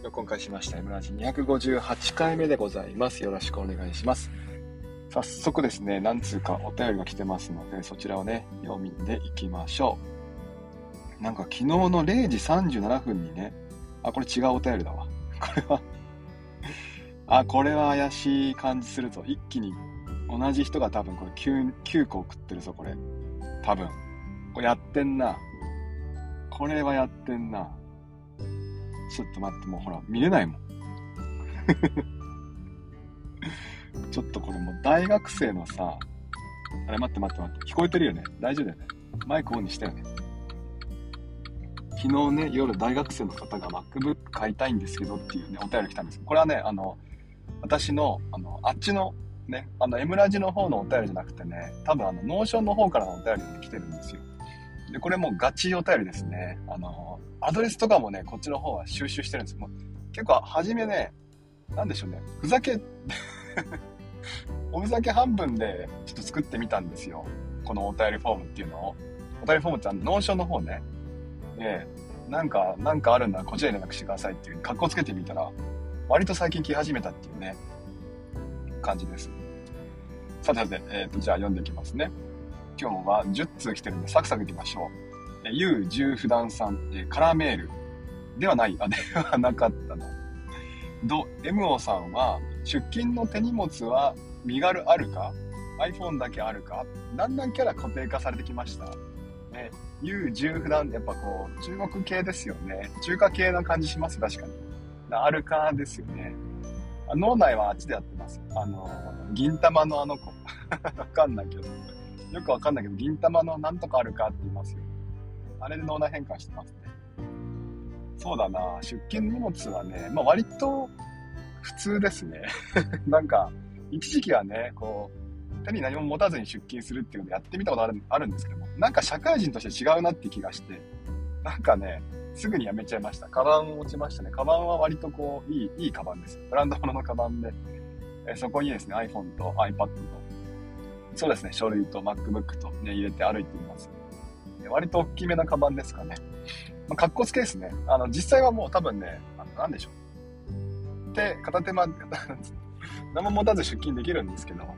提供今回しましたMラジ258回目でございます。よろしくお願いします。早速ですね、何通かお便りが来てますので、そちらをね読んでいきましょう。なんか昨日の0時37分にね、あ、これ違うお便りだわ。これは怪しい感じするぞ。一気に同じ人が多分これ 9個送ってるぞ。これ多分これやってんな。これはやってんな。ちょっと待って、もうほら見れないもん。ちょっとこれもう大学生のさ、あれ、待って、聞こえてるよね？大丈夫だよね？マイクオンにしたよね？昨日ね、夜大学生の方が MacBook 買いたいんですけどっていうね、お便り来たんです。これはね、私の、あっちのね、M ラジの方のお便りじゃなくてね、多分ノーションの方からのお便りが来てるんですよ。で、これもうガチお便りですね。アドレスとかもね、こっちの方は収集してるんですよ。もう結構初めね、なんでしょうね、ふざけおふざけ半分でちょっと作ってみたんですよ、このお便りフォームっていうのを。お便りフォームってノーションの方ね。で、なんかあるんだ、こちらに連絡してくださいっていう格好つけてみたら、割と最近来始めたっていうね感じです。さて、じゃあ読んでいきますね。今日は10通来てるんでサクサクいきましょう。ゆうじゅうふだんさん、カラーメールではない、ではなかったの。MO さんは、出勤の手荷物は身軽あるか、 iPhone だけあるか、だんだんキャラ固定化されてきました。U10 普段、やっぱこう、中国系ですよね。中華系な感じします、確かに。あるかですよね。脳内はあっちでやってます。銀玉の子。よくわかんないけど、銀玉のなんとかあるかって言いますよ。あれで脳内変換してますね。そうだな、出勤荷物はね、まあ割と普通ですね。なんか、一時期はね、こう、手に何も持たずに出勤するっていうのをやってみたことあるんですけども、なんか社会人として違うなって気がして、なんかね、すぐにやめちゃいました。カバンを落ちましたね。カバンは割とこう、いいカバンです。ブランド物のカバンで、そこにですね、iPhone と iPad と、そうですね、書類と MacBook と、ね、入れて歩いています。割と大きめなカバンですかね。まあ、格好つけですね。実際はもう多分ね、なんでしょう。何も持たず出勤できるんですけど、ね、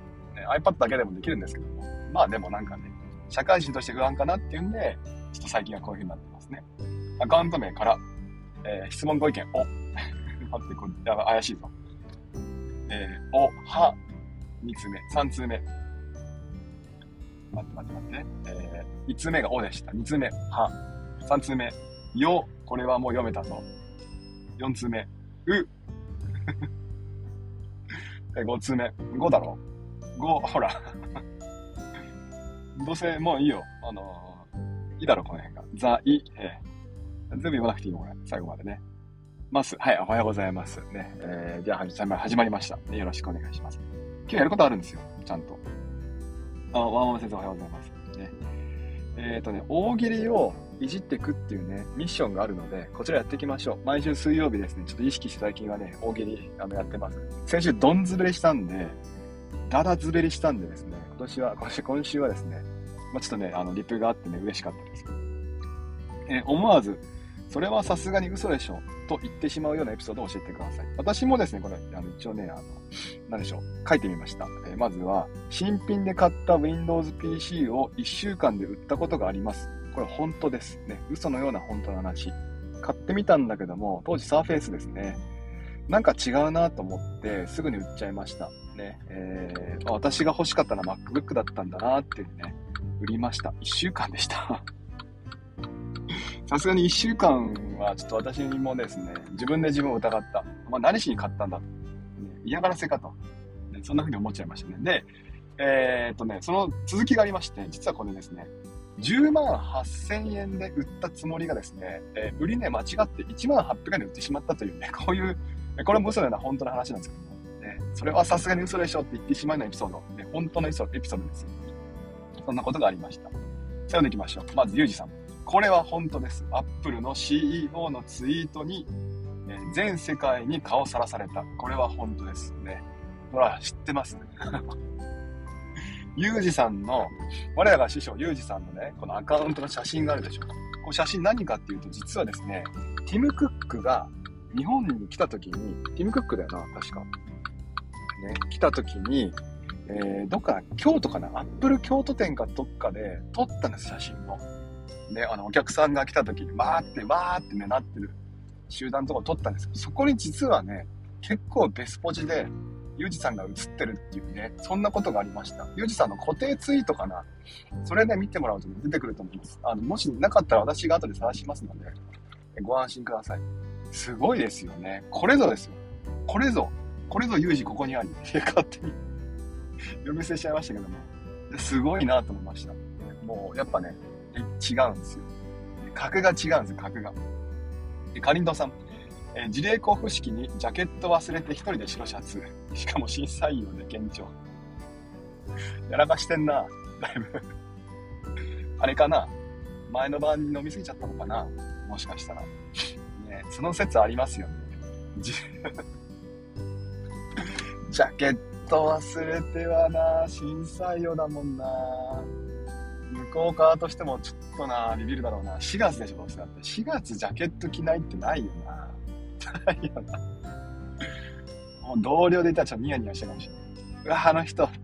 iPad だけでもできるんですけども、まあでもなんかね、社会人として不安かなっていうんで、ちょっと最近はこういう風になってますね。アカウント名から、質問ご意見、待って、これ、やばい、怪しいぞ。2通目、3通目。待って。1通目がおでした。2通目、は。3通目、よ。これはもう読めたぞ。4通目、う。5通目、5だろ。5、ほら。どうせもういいよ。いいだろ、この辺が。ざ、い、全部読まなくていいの、これ。最後までね。ます。はい、おはようございます。ね。じゃあ、始まりました。よろしくお願いします。今日やることあるんですよ。ちゃんと。ワンワン先生、おはようございます。ね。大喜利をいじっていくっていうね、ミッションがあるので、こちらやっていきましょう。毎週水曜日ですね、ちょっと意識して最近はね、大喜利やってます。先週、どんずべりしたんで、だだずべりしたんでですね、今週はですね、まあ、ちょっとね、リプがあってね、嬉しかったです。思わず、それはさすがに嘘でしょ、と言ってしまうようなエピソードを教えてください。私もですね、これ、一応ね、なんでしょう、書いてみました。まずは、新品で買った Windows PC を1週間で売ったことがあります。これ、本当ですね。嘘のような本当の話。買ってみたんだけども、当時 Surface ですね。なんか違うなと思って、すぐに売っちゃいました。ね。私が欲しかったのは MacBook だったんだなっていうね、売りました。1週間でした。さすがに1週間はちょっと私もですね、自分を疑った。まあ、何しに買ったんだと。嫌がらせかと。そんな風に思っちゃいましたね。で、その続きがありまして、実はこれですね、108,000円で売ったつもりがですね、売り値間違って18,000円で売ってしまったというね、こういう、これも嘘のような本当の話なんですけども、ね、それはさすがに嘘でしょって言ってしまうようなエピソード、ね、本当のエピソードです。そんなことがありました。さようでいきましょう。まず、ゆうじさん。これは本当です。Apple の CEO のツイートに、全世界に顔さらされた。これは本当ですね。ほら、知ってますね。ユージさんの、我らが師匠ユージさんのね、このアカウントの写真があるでしょう。この写真何かっていうと、実はですね、ティム・クックが、日本に来た時に、ティム・クックだよな、確か。ね、来た時に、どっか、京都かな、アップル京都店かどっかで撮ったんです、写真を。ね、お客さんが来た時に、わーってね、なってる集団のところ撮ったんですけど、そこに実はね、結構ベスポジで、ユージさんが写ってるっていうね、そんなことがありました。ユージさんの固定ツイートかな、それね、見てもらうと出てくると思います。もしなかったら私が後で探しますので、ご安心ください。すごいですよね。これぞですよ。これぞユージここにあり。勝手に呼び捨てしちゃいましたけども、すごいなと思いました。もうやっぱね、違うんですよ。格が違うんですよ、格が。カリンドさん。辞令交付式にジャケット忘れて一人で白シャツ。しかも新採用で県庁。やらかしてんな、だいぶ。あれかな、前の晩に飲みすぎちゃったのかな、もしかしたら。ね、その説ありますよね。ジャケット忘れてはな、新採用だもんな。向こう側としてもちょっとな、ビビるだろうな。4月でしょ、どうせだって。4月ジャケット着ないってないよな。いやな、もう同僚でいたらちょっとニヤニヤしてるかもしれない。うわ、あの人って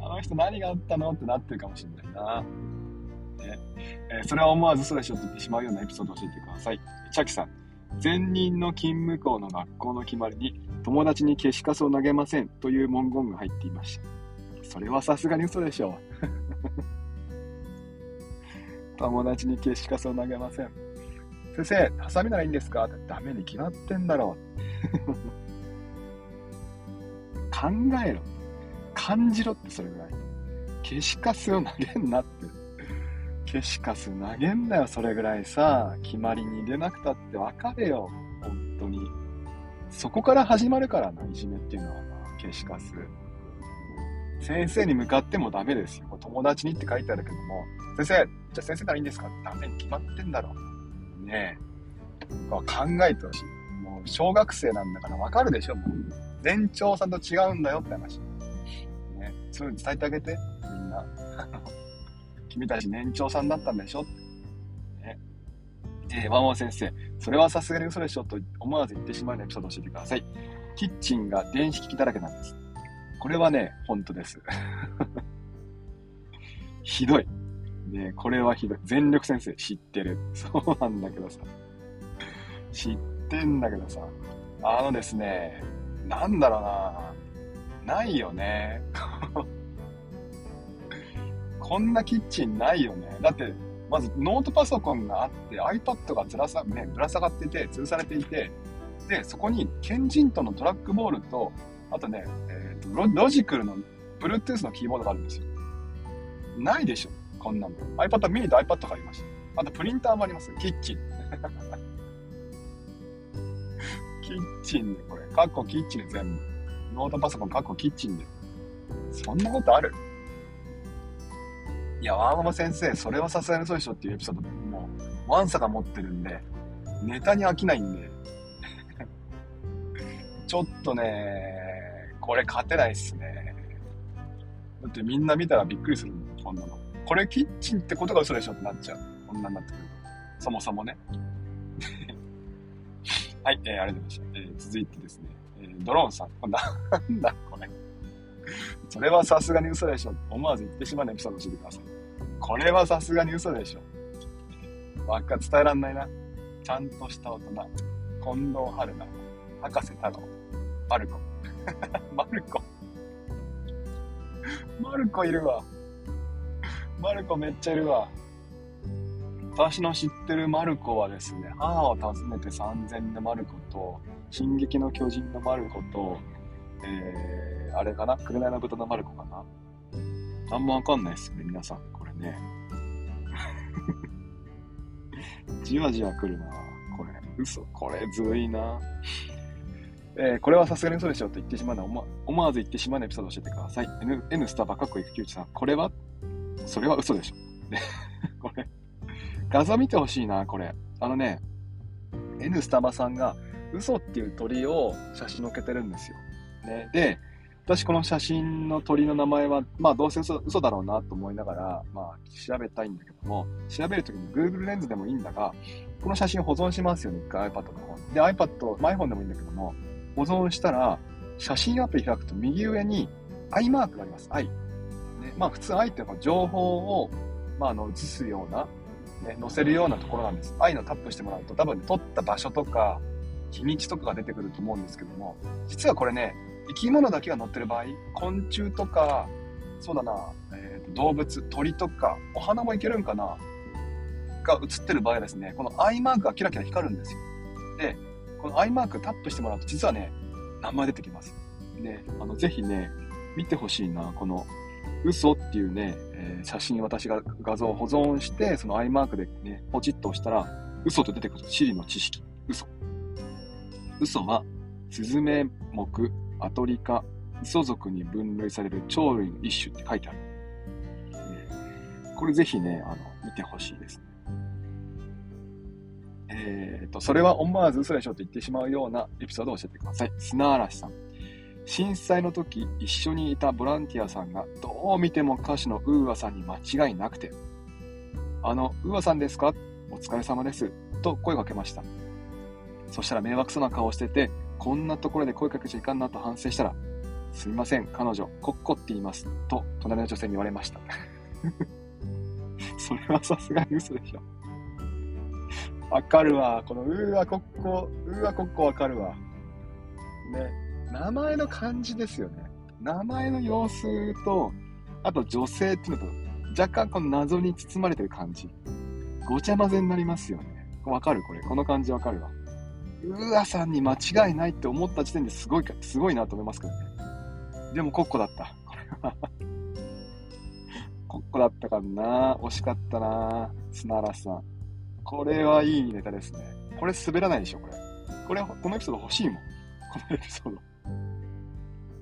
あの人何があったのってなってるかもしれないな、ね。それは思わずそうでしょって言ってしまうようなエピソードを教えてください。チャキさん、前任の勤務校の学校の決まりに、友達に消しカスを投げませんという文言が入っていました。それはさすがに嘘でしょ友達に消しカスを投げません。先生、ハサミならいいんですか？ダメに決まってんだろう。考えろ。感じろって、それぐらい。消しカスを投げんなって。消しカス投げんなよ、それぐらいさ。決まりに出なくたって分かれよ。本当に。そこから始まるからな、いじめっていうのはな、消しカス。先生に向かってもダメですよ。友達にって書いてあるけども、先生、じゃあ先生ならいいんですか？ダメに決まってんだろう。ねえ、考えてほしい。もう小学生なんだから分かるでしょ。もう年長さんと違うんだよって話、ね、そういうの伝えてあげて、みんな君たち年長さんだったんでしょって、ね。ワンワン先生、それはさすがに嘘でしょと思わず言ってしまうエピソードを教えてください。キッチンが電子機器だらけなんです。これはね、本当ですひどいね、これはひどい。全力先生、知ってる。そうなんだけどさ。知ってんだけどさ。ですね、なんだろうな。ないよね。こんなキッチンないよね。だって、まずノートパソコンがあって、iPad がぶら下がってて、吊るされていて、で、そこにケンジントンのトラックボールと、あとね、ロジクルの Bluetooth のキーボードがあるんですよ。ないでしょ。こんなの iPad ミニと iPad がありました。あとプリンターもあります。キッチンキッチンで、これカッコキッチンで、全部ノートパソコンカッコキッチンで。そんなことある？いや、ワンママ先生、それはさすがにそうでしょっていうエピソードで、もうワンサが持ってるんでネタに飽きないんでちょっとね、これ勝てないっすね。だってみんな見たらびっくりするんだ、こんなの。これキッチンってことが嘘でしょってなっちゃう。こんなになってくる。そもそもね。はい、ありがとうございました。続いてですね、ドローンさん。なんだこれ。それはさすがに嘘でしょ。思わず言ってしまうエピソードを教えてください。これはさすがに嘘でしょ。ばっか伝えらんないな。ちゃんとした大人。近藤春菜。博士太郎。マルコ。マルコいるわ。マルコめっちゃいるわ。私の知ってるマルコはですね、母を訪ねて3000のマルコと、進撃の巨人のマルコと、あれかな、紅の豚のマルコかな。あんまわかんないですよね、皆さん。これね。じわじわ来るな。これ、嘘。これずるいな。これはさすがに嘘でしょと言ってしまうのは、思わず言ってしまうエピソードを教えてください。N スタバかっこいい育休地さん。これはそれは嘘でしょ。これ、画像見てほしいな、これ。ね、N スタバさんが、嘘っていう鳥を写真載っけてるんですよ。ね、で、私この写真の鳥の名前は、まあどうせ嘘だろうなと思いながら、まあ調べたいんだけども、調べるときに Google レンズでもいいんだが、この写真保存しますよね、一回 iPad の方に。で、iPad、iPhone でもいいんだけども、保存したら、写真アプリ開くと右上に i マークがあります。i。ね、まあ普通 i っていうのは情報を、まあ写すような、ね、載せるようなところなんです。i のタップしてもらうと、多分撮った場所とか、日にちとかが出てくると思うんですけども、実はこれね、生き物だけが乗ってる場合、昆虫とか、そうだな、動物、鳥とか、お花もいけるんかなが映ってる場合はですね、この i マークがキラキラ光るんですよ。で、この i マークタップしてもらうと、実はね、名前出てきます。で、ぜひね、見てほしいな、この、嘘っていうね、写真私が画像を保存して、その i マークでね、ポチッと押したら、嘘と出てくる。地理の知識、嘘。嘘は、スズメ目、アトリカ、磯属に分類される鳥類の一種って書いてある。これぜひね、見てほしいですね。それは思わず嘘でしょと言ってしまうようなエピソードを教えてください。砂嵐さん。震災の時、一緒にいたボランティアさんが、どう見ても歌手のウーアさんに間違いなくて、ウーアさんですか？お疲れ様です。と声をかけました。そしたら迷惑そうな顔をしてて、こんなところで声かけちゃいかんなと反省したら、すみません、彼女、コッコって言います。と、隣の女性に言われました。それはさすがに嘘でしょ。わかるわ。この、うーわ、こっこわかるわ。ね。名前の漢字ですよね。名前の様子と、あと女性っていうのと、若干この謎に包まれてる感じ。ごちゃ混ぜになりますよね。わかるこれ。この感じわかるわ。うわさんに間違いないって思った時点ですごい、すごいなと思いますけどね。でもコッコだった。これは。コッコだったかな。惜しかったな。砂嵐さん。これはいいネタですね。これ滑らないでしょ、これ。このエピソード欲しいもん。このエピソード。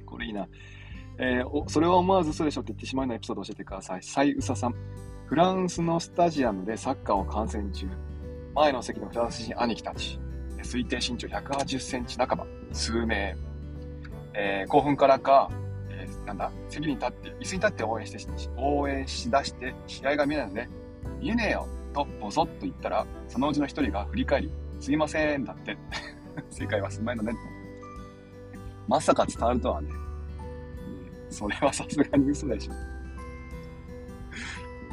これいいな。それは思わず嘘でしょって言ってしまうようなエピソードを教えてください。サイウサさん。フランスのスタジアムでサッカーを観戦中。前の席のフランス人兄貴たち。推定身長180センチ半ば。数名。興奮からか、席に立って、椅子に立って応援しだして、試合が見えないので、見えねえよ。とボソッと言ったら、そのうちの一人が振り返り、すいませんだって。世界はすんまいのねって。まさか伝わるとはね。それはさすがに嘘でしょ。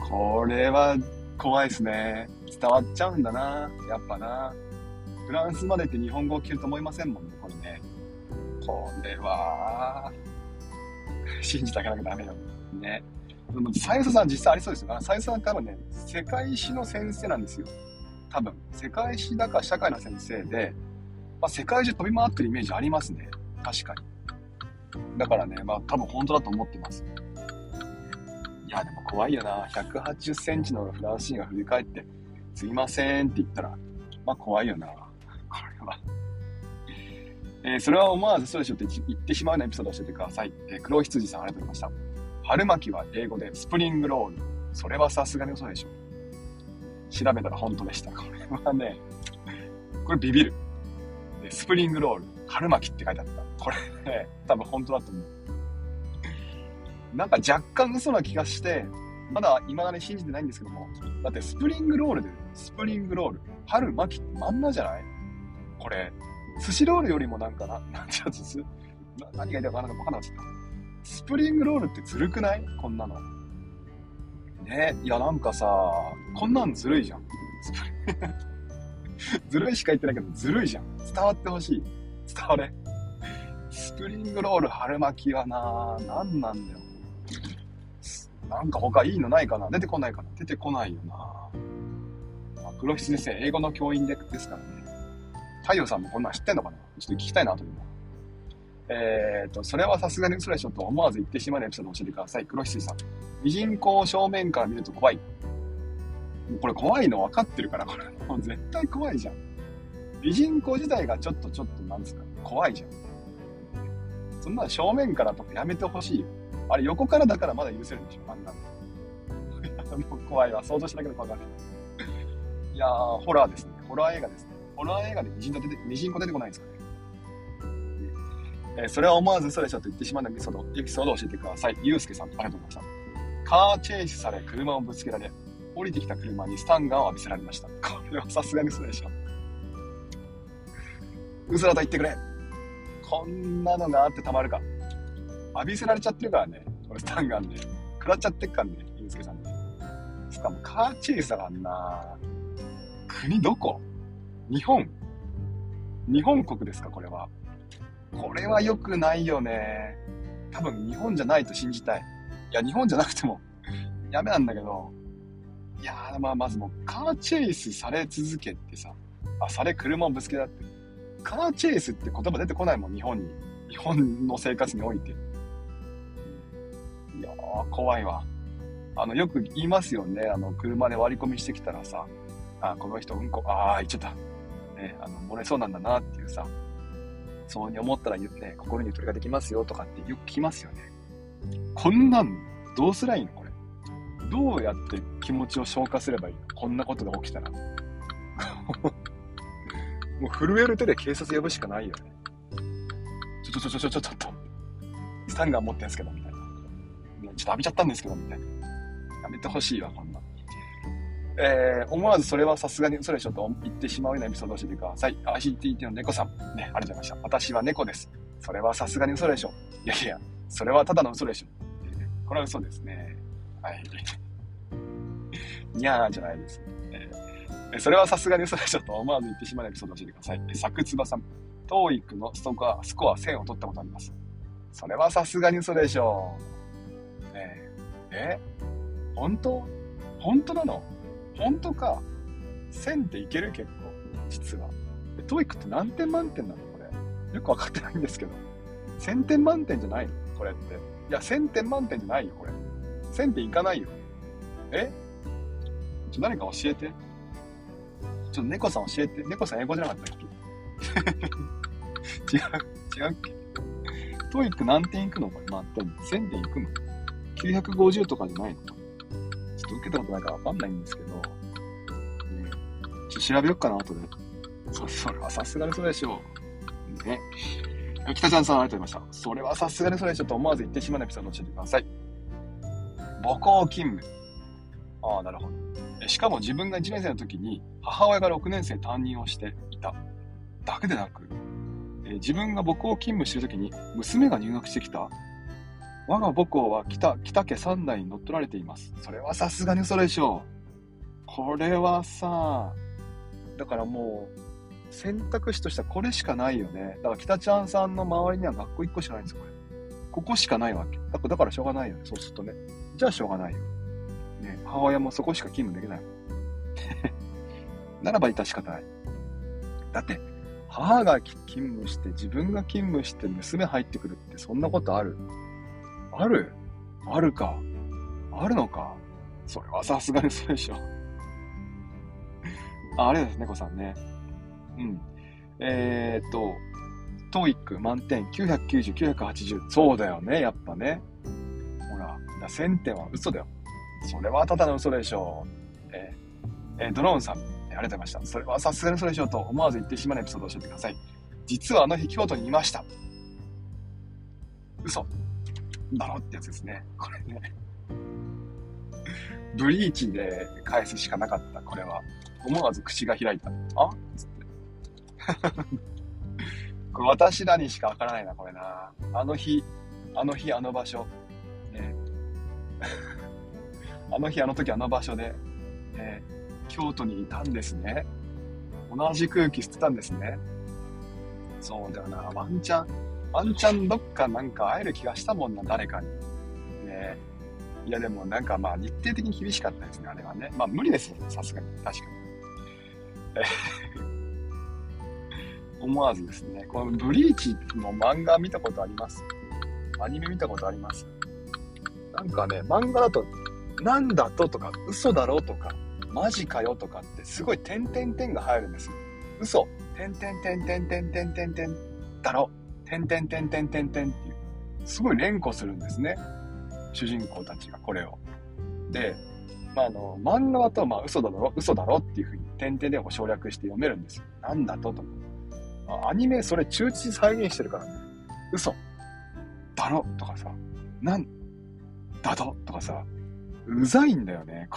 これは怖いですね。伝わっちゃうんだな。やっぱな。フランスまでって日本語を聞けると思いませんもんね。これね。これは、信じてあげなきゃダメよ。ね。サイウサさん実際ありそうですよ。サイウサさん多分ね、世界史の先生なんですよ。多分。世界史だから社会の先生で、まあ、世界中飛び回ってるイメージありますね。確かに。だからね、まあ多分本当だと思ってます。いや、でも怖いよな。180センチのフランス人が振り返って、すいませんって言ったら、まあ怖いよな。これは。それは思わずそうでしょって言ってしまうようなエピソードを教えてください。黒羊さんありがとうございました。春巻きは英語でスプリングロール。それはさすがに嘘でしょ。調べたら本当でした。これはね、これビビる。スプリングロール、春巻きって書いてあった。これね、多分本当だと思う。なんか若干嘘な気がして、まだ未だに信じてないんですけども。だってスプリングロールで、スプリングロール、春巻きってまんまじゃない？これ、寿司ロールよりもなんかなんちゃうつ何が言いたいか分かんなかった。スプリングロールってずるくない？こんなの。ねえ、いやなんかさ、こんなんずるいじゃん。ずるいしか言ってないけど、ずるいじゃん。伝わってほしい。伝われ。スプリングロール春巻きはな、なんなんだよ。なんか他いいのないかな？出てこないかな？出てこないよな。黒羊先生、英語の教員ですからね。太陽さんもこんなん知ってんのかな？ちょっと聞きたいなと思う。それはさすがに嘘でしょと思わず言ってしまうエピソードを教えてください。黒羊さん。ミジンコを正面から見ると怖い。これ怖いの分かってるから、これ。もう絶対怖いじゃん。ミジンコ自体がちょっと、なんですか、怖いじゃん。そんな正面からとかやめてほしいよ。あれ横からだからまだ許せるんでしょ、あんなの。もう怖いわ。想像しただけで怖かった。いやー、ホラーですね。ホラー映画ですね。ホラー映画でミジンコ出てこないんですかね。それは思わずそれちゃと言ってしまったエピソードを教えてください。ゆうすけさん、ありがとうございました。カーチェイスされ、車をぶつけられ、降りてきた車にスタンガンを浴びせられました。これはさすがに嘘でしょ。嘘だと言ってくれ。こんなのがあってたまるか。浴びせられちゃってるからね、これスタンガンで。食らっちゃってっからね、ゆうすけさんね。しかもカーチェイスだからな。国どこ？日本？日本国ですか、これは。これは良くないよね。多分日本じゃないと信じたい。いや、日本じゃなくてもやめなんだけど。いやー、まあ、まずもうカーチェイスされ続けってさ、あ、され車をぶつけだって。カーチェイスって言葉出てこないもん、日本に。日本の生活において。いやー、怖いわ。よく言いますよね。車で割り込みしてきたらさ、あ、この人うんこ、ああ、言っちゃった。ね、漏れそうなんだなっていうさ。そうに思ったら言って、ね、心にゆとりができますよとかってよく聞きますよね。こんなんどうすりゃいいのこれ。どうやって気持ちを消化すればいいのこんなことが起きたら。もう震える手で警察呼ぶしかないよね。ちょっと。スタンガン持ってんすけど、みたいな。ちょっと浴びちゃったんですけど、みたいな。やめてほしいわ、こんな。思わずそれはさすがに嘘でしょと言ってしまうようなエピソードを教えてください。RCTT の猫さん。ね、ありがとうございました。私は猫です。それはさすがに嘘でしょ。いやいや、それはただの嘘でしょ。これは嘘ですね。はい。にゃーじゃないです。それはさすがに嘘でしょと思わず言ってしまうエピソードを教えてください。サクツバさん。TOEIC のスコア1000を取ったことあります。それはさすがに嘘でしょ。ねえ。本当なの？本当か。1000っていける結構、実は。TOEIC って何点満点なのこれ。よく分かってないんですけど。1000点満点じゃないのこれって。いや、1000点満点じゃないよ、これ。1000点いかないよ。何か教えて。猫さん教えて。猫さん英語じゃなかったっけ？違うっけ？TOEIC 何点いくのこれ、満点。1000点いくの ?950 とかじゃないの？ちょっと受けたことないから分かんないんですけど、ね、調べよっかな、後で。それはさすがにそうでしょう。ね。北ちゃんさん、ありがとうございました。それはさすがにそうでしょうと思わず言ってしまうエピソードを教えてください。母校勤務。ああ、なるほど。しかも自分が1年生の時に、母親が6年生担任をしていた。だけでなく、自分が母校勤務している時に、娘が入学してきた。我が母校は北家三代に乗っ取られています。それはさすがに嘘でしょう。これはさ、だからもう、選択肢としてはこれしかないよね。だから北ちゃんさんの周りには学校1個しかないんですよ、これ。ここしかないわけ。だからしょうがないよね。そうするとね。じゃあしょうがないよ。ね、母親もそこしか勤務できない。ならば致し方ない。だって、母が勤務して、自分が勤務して、娘入ってくるって、そんなことある？あるか。あるのか。それはさすがにそうでしょ。あれですね、猫さんね。うん。TOEIC 満点990、980。そうだよね、やっぱね。ほら、1000点は嘘だよ。それはただの嘘でしょう。ドローンさん、ありがとうございました。それはさすがにそうでしょうと思わず言ってしまうエピソードを教えてください。実はあの日、京都にいました。嘘。だろってやつですね。これね。ブリーチで返すしかなかった、これは。思わず口が開いた。あつって。これ私らにしかわからないな、これな。あの日、あの場所。あの日、あの時、あの場所で、京都にいたんですね。同じ空気吸ってたんですね。そうだよな。ワンチャンどっかなんか会える気がしたもんな、誰かに。ね、いやでもなんかまあ日程的に厳しかったですね、あれはね。まあ無理ですよね、さすがに。確かに。思わずですね、このブリーチの漫画見たことあります？アニメ見たことあります？なんかね、漫画だと、なんだととか、嘘だろとか、マジかよとかってすごい点々点が入るんですよ。嘘、点々点々点々点々だろ。てんてんてんてんてんてんっていう、すごい連呼するんですね、主人公たちがこれを。で、まあ、漫画と、まあ、嘘だろっていうふうに点々でこう省略して読めるんですよ。なんだとと。アニメそれ忠実に再現してるからね。嘘だろとかさ、なんだどとかさ、うざいんだよね。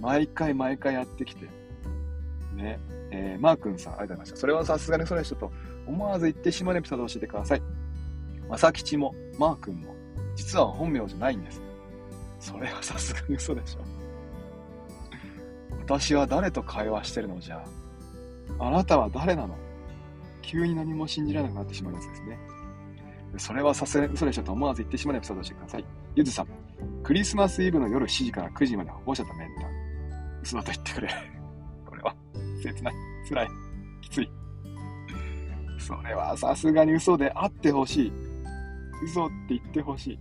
毎回やってきてね。マー君さんありがとうございました。それはさすがにそれはちょっと思わず言ってしまうエピソードを教えてください。まさきちもマー君も実は本名じゃないんです。それはさすがに嘘でしょ。私は誰と会話してるのじゃあ、あなたは誰なの。急に何も信じられなくなってしまうやつですね。それはさすがに嘘でしょと思わず言ってしまうエピソードをしてください。ゆずさん、クリスマスイブの夜7時から9時まで保護者と面談。嘘だと言ってくれ。これは切ない、辛い、きつい。それはさすがに嘘であってほしい。嘘って言ってほしい。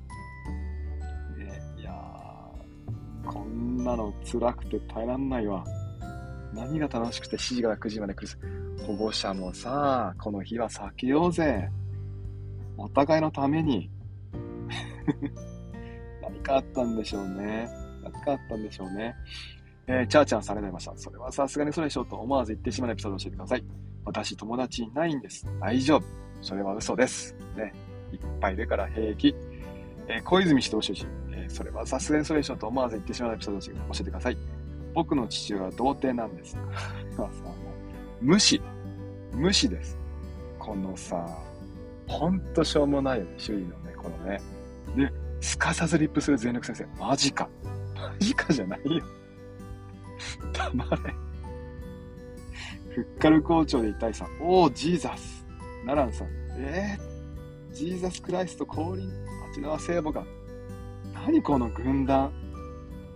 いやー、こんなの辛くて耐えらんないわ。何が楽しくて7時から9時まで来る。保護者もさ、この日は避けようぜ。お互いのために。何かあったんでしょうね。チャーちゃんされられました。それはさすがにそうでしょうと思わず言ってしまうエピソードを教えてください。私、友達いないんです。大丈夫。それは嘘です。ね。いっぱいいるから平気。小泉氏とお主人。それはさすがにそうでしょうと思わず言ってしまうエピソードを教えてください。僕の父親は童貞なんです。無視です。このさ、ほんとしょうもないよね、周囲のね、このね。で、すかさずリップする全力先生。マジか。マジかじゃないよ。黙れ。フッカル校長でいたいさん。おー、ジーザス。ナランさん。ジーザスクライスト降臨。町縄聖母が。何この軍団。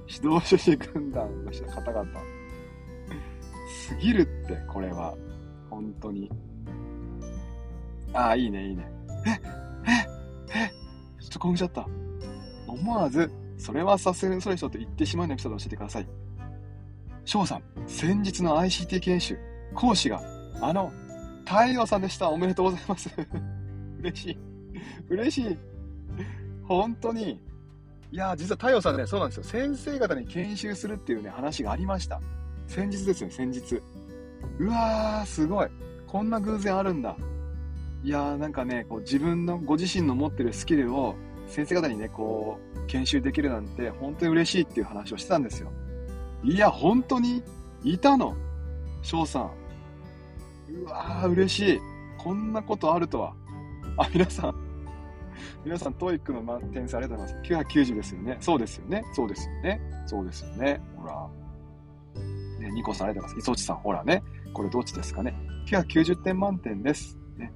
指導書士軍団の方々。すぎるって、これは。本当に。ああ、いいね、いいね。ちょっと興奮しちゃった。思わず、それはさすがにそれでしょと言ってしまうエピソードを教えてください。翔さん、先日の ICT 研修、講師が、太陽さんでした。おめでとうございます。嬉しい。本当に。いや、実は太陽さんね、そうなんですよ。先生方に研修するっていうね、話がありました。先日ですよ、先日。うわー、すごい。こんな偶然あるんだ。いやー、なんかね、こう自分のご自身の持ってるスキルを先生方にね、こう研修できるなんて本当に嬉しいっていう話をしてたんですよ。いや、本当にいたの、翔さん。うわー、嬉しい。こんなことあるとは。あ、皆さんTOEICの点数ありがとうございます。990ですよね。そうですよね。ほらね、ニコさんありがとうございます。磯地さん、ほらね、これどっちですかね。990点満点ですね。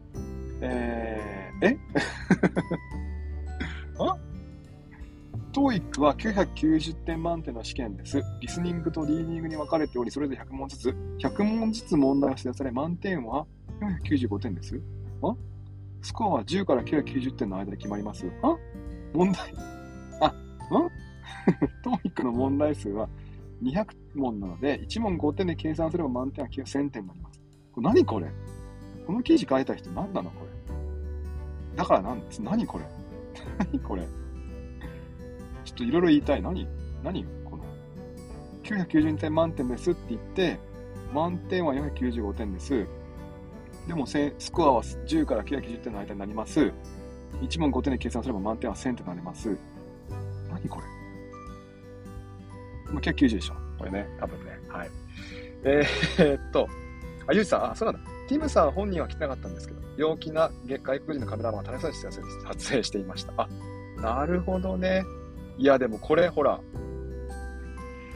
あ、TOEIC は990点満点の試験です。リスニングとリーディングに分かれており、それぞれ100問ずつ問題が出され、満点は495点です。あ、スコアは10から990点の間で決まります。あ、問題。TOEIC の問題数は200問なので、1問5点で計算すれば満点は1000点になります。これ何これ？この記事書いた人何なのこれ。だからなんです。何これ。ちょっといろいろ言いたい。何この。990点満点ですって言って、満点は495点です。でも、スコアは10から990点の間になります。1問5点で計算すれば満点は1000点になります。何これ。まあ、990でしょ。これね、多分ね。はい。ゆうじさん、そうなんだ。ティムさん本人は来てなかったんですけど、陽気な外国人のカメラマンが楽しそうに撮影していました。あ、なるほどね。いや、でもこれ、ほら。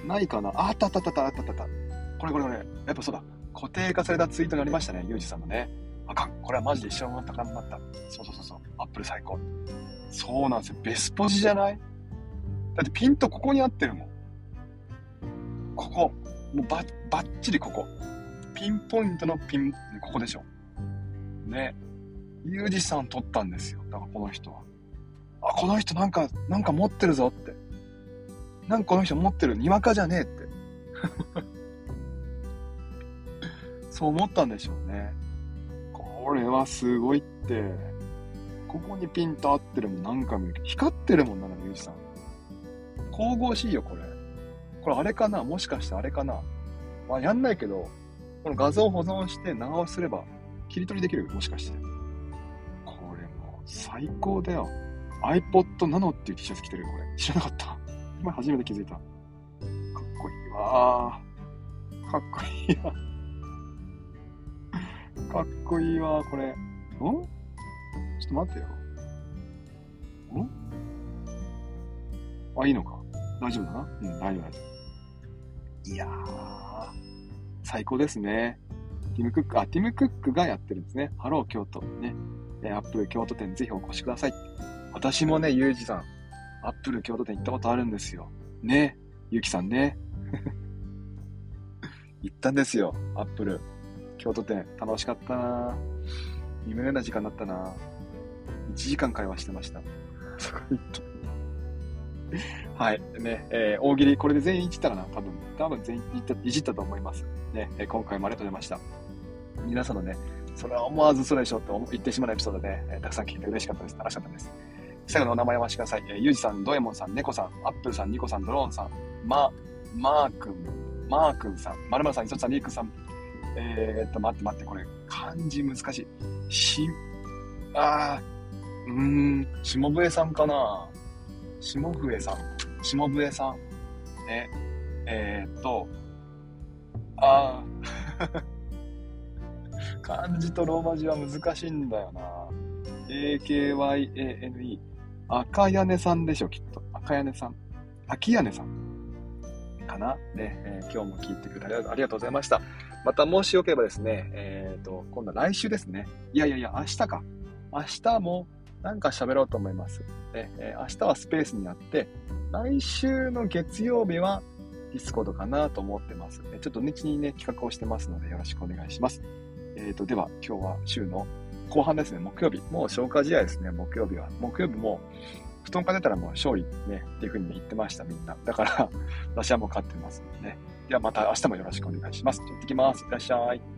ないかな。あった。これ。やっぱそうだ。固定化されたツイートになりましたね、ユージさんのね。あかん。これはマジで一生も高くなった。そう。アップル最高。そうなんですよ。ベスポジじゃない？だってピンとここに合ってるもん。ここ。もうばっちりここ。ピンポイントのここでしょ。ね。ユージさん撮ったんですよ。だからこの人は。あ、この人なんか持ってるぞって。なんかこの人持ってる。にわかじゃねえって。そう思ったんでしょうね。これはすごいって。ここにピンと合ってるもん何回も言うけど。光ってるもんなの、ユージさん。神々しいよ、これ。これあれかな？もしかしてあれかな？まあ、やんないけど、この画像を保存して長押しすれば切り取りできる？もしかして。最高だよ。 iPod Nano っていう T シャツ着てるよ、これ。知らなかった。今初めて気づいた。かっこいいわ。かっこいいわ。かっこいいわ、これ。ん？ちょっと待ってよ。ん？あ、いいのか。大丈夫だな。うん、大丈夫、大丈夫。いやー、最高ですね。ティム・クックがやってるんですね。ハロー京都ね。アップル京都店ぜひお越しください。私もね、ゆうじさん、アップル京都店行ったことあるんですよ。ね、ゆきさんね。行ったんですよ、アップル京都店。楽しかったな。夢のような時間だったな。1時間会話してました。そこ行った。はいね、大喜利これで全員いじったかな、多分全員いじったと思いますね。今回もありがとうございました。皆さんのね、それは思わずそれでしょって言ってしまうエピソードで、たくさん聞いて嬉しかったです。楽しかったです。最後のお名前をお待ちください。ゆうじさん、ドエモンさん、猫さん、アップルさん、ニコさん、ドローンさん、マー君さん、まるまるさん、いそさん、リークさん。待って、これ漢字難しいし、下笛さんかな。下笛さん。ね。漢字とローマ字は難しいんだよな。AKYANE。赤屋根さんでしょ、きっと。秋屋根さん。かな。ね。今日も聞いてくれてありがとうございました。また、もしよければですね、今度は来週ですね。明日か。明日も、なんか喋ろうと思います。明日はスペースにあって、来週の月曜日はディスコードかなと思ってます。ちょっと日にね、企画をしてますのでよろしくお願いします。では、今日は週の後半ですね、木曜日。もう消化試合ですね、木曜日は。木曜日も、布団から出たらもう勝利ね、っていうふうに言ってました、みんな。だから、私はもう勝ってますのでね。ではまた明日もよろしくお願いします。行ってきます。いってらっしゃい。